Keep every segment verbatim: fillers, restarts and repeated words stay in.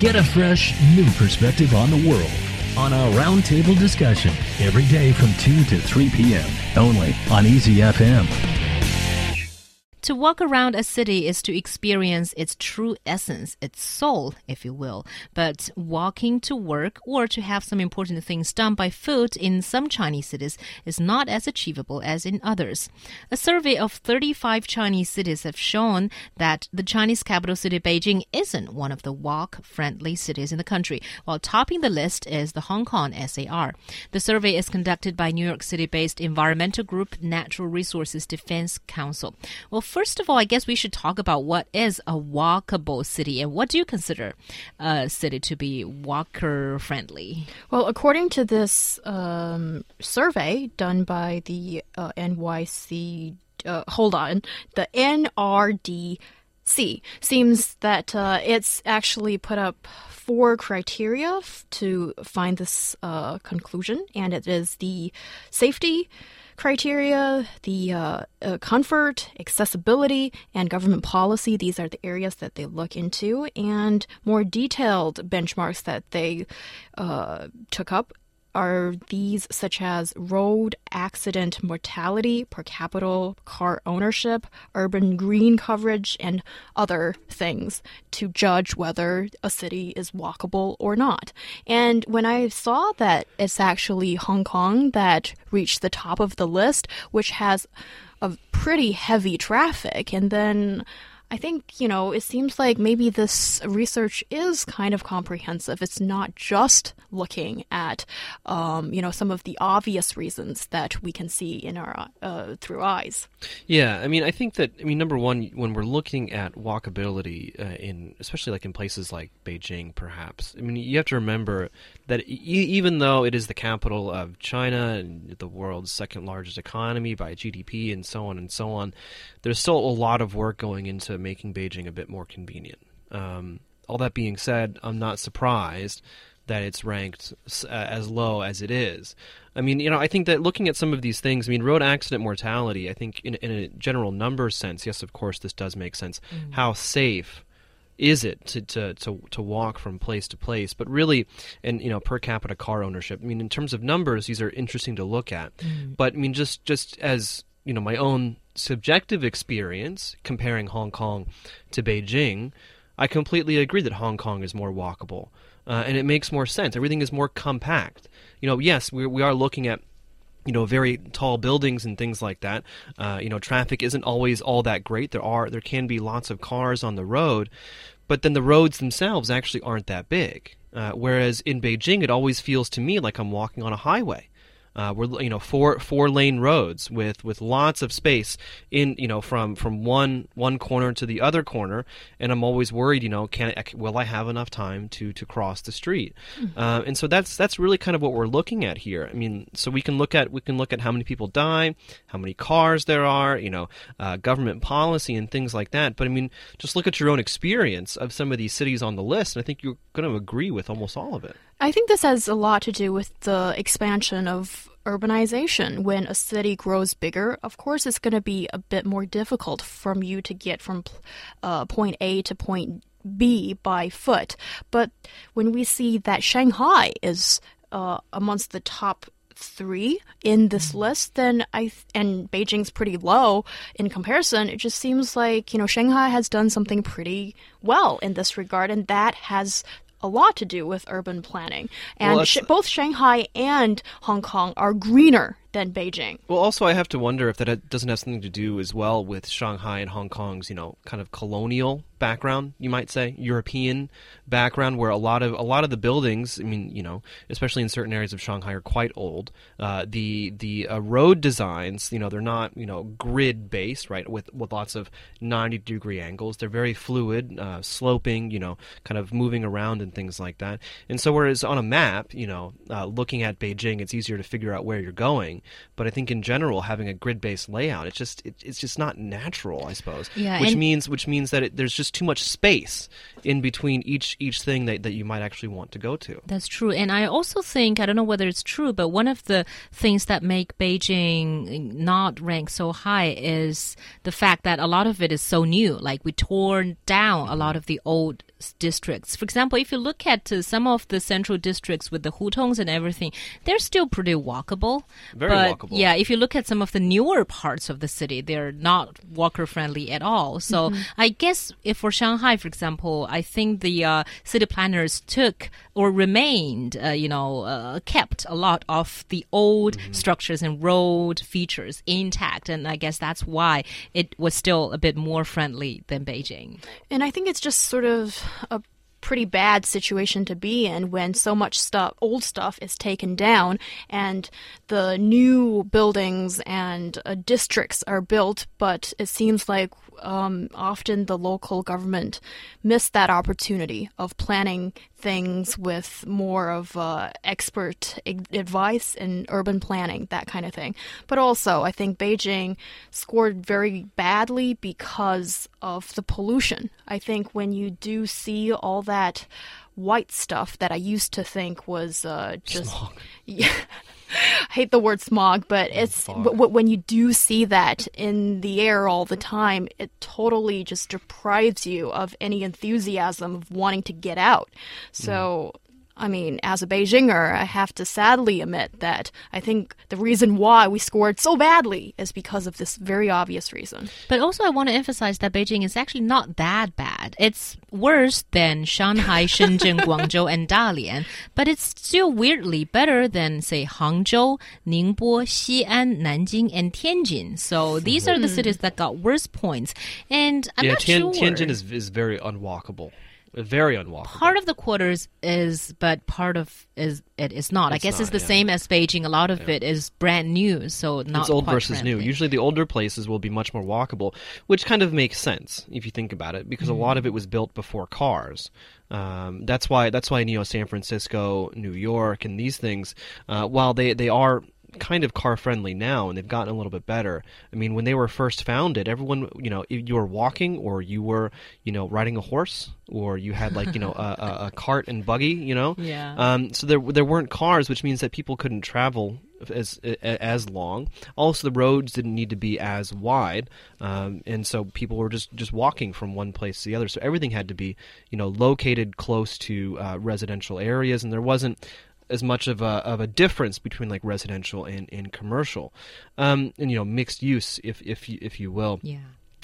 Get a fresh, new perspective on the world on our roundtable discussion every day from two to three p.m. only on Easy F M. To walk around a city is to experience its true essence, its soul, if you will. But walking to work or to have some important things done by foot in some Chinese cities is not as achievable as in others. A survey of thirty-five Chinese cities have shown that the Chinese capital city Beijing isn't one of the walk-friendly cities in the country, while topping the list is the Hong Kong S A R. The survey is conducted by New York City-based environmental group Natural Resources Defense Council. Well, first of all, I guess we should talk about what is a walkable city, and what do you consider a city to be walker-friendly? Well, according to this um, survey done by the uh, N Y C, uh, hold on, the N R D C, seems that uh, it's actually put up four criteria f- to find this uh, conclusion, and it is the safety criteria, the uh, uh, comfort, accessibility, and government policy. These are the areas that they look into, and more detailed benchmarks that they uh, took up are these such as road accident mortality per capita, car ownership, urban green coverage, and other things to judge whether a city is walkable or not. And when I saw that it's actually Hong Kong that reached the top of the list, which has a pretty heavy traffic, and then I think, you know, it seems like maybe this research is kind of comprehensive. It's not just looking at, um, you know, some of the obvious reasons that we can see in our uh, through eyes. Yeah, I mean, I think that, I mean, number one, when we're looking at walkability uh, in, especially like in places like Beijing, perhaps, I mean, you have to remember that e- even though it is the capital of China and the world's second largest economy by G D P and so on and so on, there's still a lot of work going into making Beijing a bit more convenient. Um, all that being said, I'm not surprised that it's ranked uh, as low as it is. I mean, you know, I think that looking at some of these things, I mean, road accident mortality, I think in, in a general number sense, yes, of course, this does make sense. Mm. How safe is it to, to, to, to walk from place to place? But really, and, you know, per capita car ownership, I mean, in terms of numbers, these are interesting to look at. Mm. But, I mean, just just as, you know, my own subjective experience comparing Hong Kong to Beijing, I completely agree that Hong Kong is more walkable, uh, and it makes more sense. Everything is more compact. You know, yes, we we are looking at, you know, very tall buildings and things like that. Uh, you know, traffic isn't always all that great. There are there can be lots of cars on the road, but then the roads themselves actually aren't that big. Uh, whereas in Beijing, it always feels to me like I'm walking on a highway. Uh, we're, you know, four four lane roads with, with lots of space in, you know, from from one one corner to the other corner, and I'm always worried, you know, can I, will I have enough time to to cross the street? Mm-hmm. Uh, and so that's that's really kind of what we're looking at here. I mean, so we can look at we can look at how many people die, how many cars there are, you know, uh, government policy and things like that. But I mean, just look at your own experience of some of these cities on the list, and I think you're going to agree with almost all of it. I think this has a lot to do with the expansion of urbanization. When a city grows bigger, of course, it's going to be a bit more difficult for you to get from uh, point A to point B by foot. But when we see that Shanghai is uh, amongst the top three in this list, then I th- and Beijing's pretty low in comparison. It just seems like, you know, Shanghai has done something pretty well in this regard, and that has a lot to do with urban planning. And well, sh- both Shanghai and Hong Kong are greener than Beijing. Well, also, I have to wonder if that doesn't have something to do as well with Shanghai and Hong Kong's, you know, kind of colonial background, you might say, European background, where a lot of a lot of the buildings, I mean, you know, especially in certain areas of Shanghai, are quite old. Uh, the the uh, road designs, you know, they're not, you know, grid based, right? With with lots of ninety degree angles, they're very fluid, uh, sloping, you know, kind of moving around and things like that. And so, whereas on a map, you know, uh, looking at Beijing, it's easier to figure out where you're going. But I think in general, having a grid-based layout, it's just it, it's just not natural, I suppose. Yeah, which means which means that it, there's just too much space in between each each thing that, that you might actually want to go to. That's true. And I also think, I don't know whether it's true, but one of the things that make Beijing not rank so high is the fact that a lot of it is so new. Like, we tore down a lot of the old districts. For example, if you look at uh, some of the central districts with the hutongs and everything, they're still pretty walkable. Very but, walkable. Yeah, if you look at some of the newer parts of the city, they're not walker-friendly at all. So mm-hmm. I guess if for Shanghai, for example, I think the uh, city planners took or remained, uh, you know, uh, kept a lot of the old mm-hmm. structures and road features intact. And I guess that's why it was still a bit more friendly than Beijing. And I think it's just sort of a pretty bad situation to be in when so much stuff, old stuff, is taken down and the new buildings and uh, districts are built, but it seems like um, often the local government missed that opportunity of planning things with more of uh, expert advice and urban planning, that kind of thing. But also, I think Beijing scored very badly because of the pollution. I think when you do see all that white stuff that I used to think was uh, just... Smog. Yeah. I hate the word smog, but it's w- w- when you do see that in the air all the time, it totally just deprives you of any enthusiasm of wanting to get out. So, mm. I mean, as a Beijinger, I have to sadly admit that I think the reason why we scored so badly is because of this very obvious reason. But also I want to emphasize that Beijing is actually not that bad. It's worse than Shanghai, Shenzhen, Guangzhou, and Dalian, but it's still weirdly better than, say, Hangzhou, Ningbo, Xi'an, Nanjing, and Tianjin. So these mm. are the cities that got worse points. And I'm yeah, not Tian- sure. Tianjin is, is very unwalkable. Very unwalkable. Part of the quarters is, but part of is it is not. It's I guess not, it's the yeah. same as Beijing. A lot of yeah. it is brand new, so not It's old quite versus friendly. New. Usually the older places will be much more walkable, which kind of makes sense if you think about it, because mm. a lot of it was built before cars. Um, that's why that's why you know, San Francisco, New York, and these things, uh, while they, they are kind of car-friendly now, and they've gotten a little bit better. I mean, when they were first founded, everyone, you know, you were walking or you were, you know, riding a horse or you had like, you know, a, a, a cart and buggy, you know? Yeah. Um, so there there weren't cars, which means that people couldn't travel as as long. Also, the roads didn't need to be as wide, um, and so people were just, just walking from one place to the other. So everything had to be, you know, located close to uh, residential areas, and there wasn't as much of a of a difference between like residential and, and commercial, um, and you know mixed use, if if you, if you will. Yeah.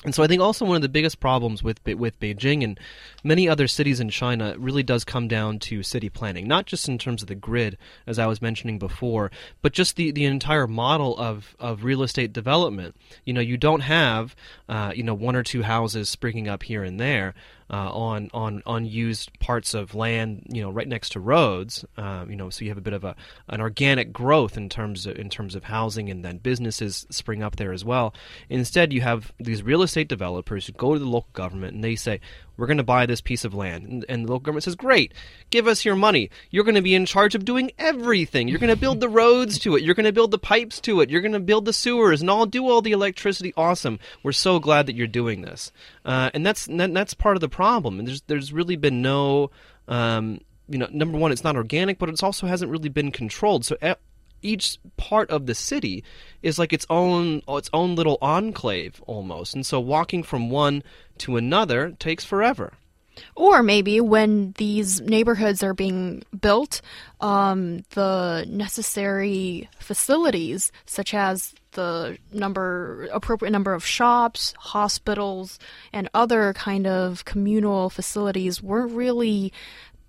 And so I think also one of the biggest problems with with Beijing and many other cities in China really does come down to city planning, not just in terms of the grid, as I was mentioning before, but just the, the entire model of, of real estate development. You know, you don't have uh, you know one or two houses springing up here and there uh, on on unused parts of land, you know, right next to roads. Um, you know, so you have a bit of a an organic growth in terms of, in terms of housing, and then businesses spring up there as well. Instead, you have these real estate developers who go to the local government and they say, we're going to buy this piece of land. And, and the local government says, great, give us your money. You're going to be in charge of doing everything. You're going to build the roads to it. You're going to build the pipes to it. You're going to build the sewers, and I'll do all the electricity. Awesome. We're so glad that you're doing this. Uh, and that's and that's part of the problem. And there's, there's really been no, um, you know, number one, it's not organic, but it also hasn't really been controlled. So e- each part of the city is like its own its own little enclave almost. And so walking from one to another takes forever. Or maybe when these neighborhoods are being built, um, the necessary facilities, such as the number appropriate number of shops, hospitals, and other kind of communal facilities, weren't really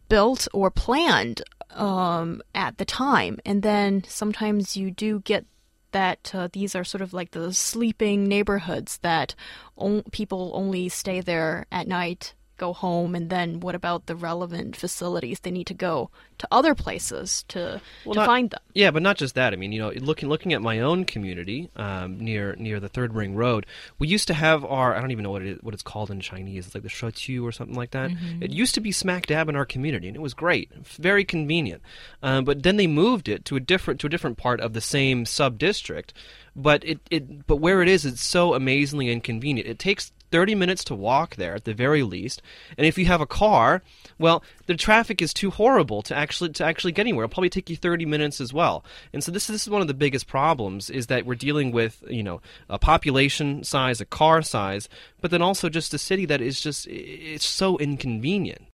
built or planned um, at the time. And then sometimes you do get that uh, these are sort of like the sleeping neighborhoods that on- people only stay there at night, go home, and then what about the relevant facilities? They need to go to other places to, well, to not, find them. Yeah, but not just that. I mean, you know, looking looking at my own community um, near near the Third Ring Road, we used to have our, I don't even know what it is, what it's called in Chinese. It's like the shouqiu or something like that. Mm-hmm. It used to be smack dab in our community, and it was great, very convenient. Um, but then they moved it to a different to a different part of the same sub district. But it, it but where it is, it's so amazingly inconvenient. It takes thirty minutes to walk there at the very least, and if you have a car, well, the traffic is too horrible to actually to actually get anywhere. It'll probably take you thirty minutes as well. And so this this is one of the biggest problems, is that we're dealing with, you know, a population size, a car size, but then also just a city that is just, it's so inconvenient.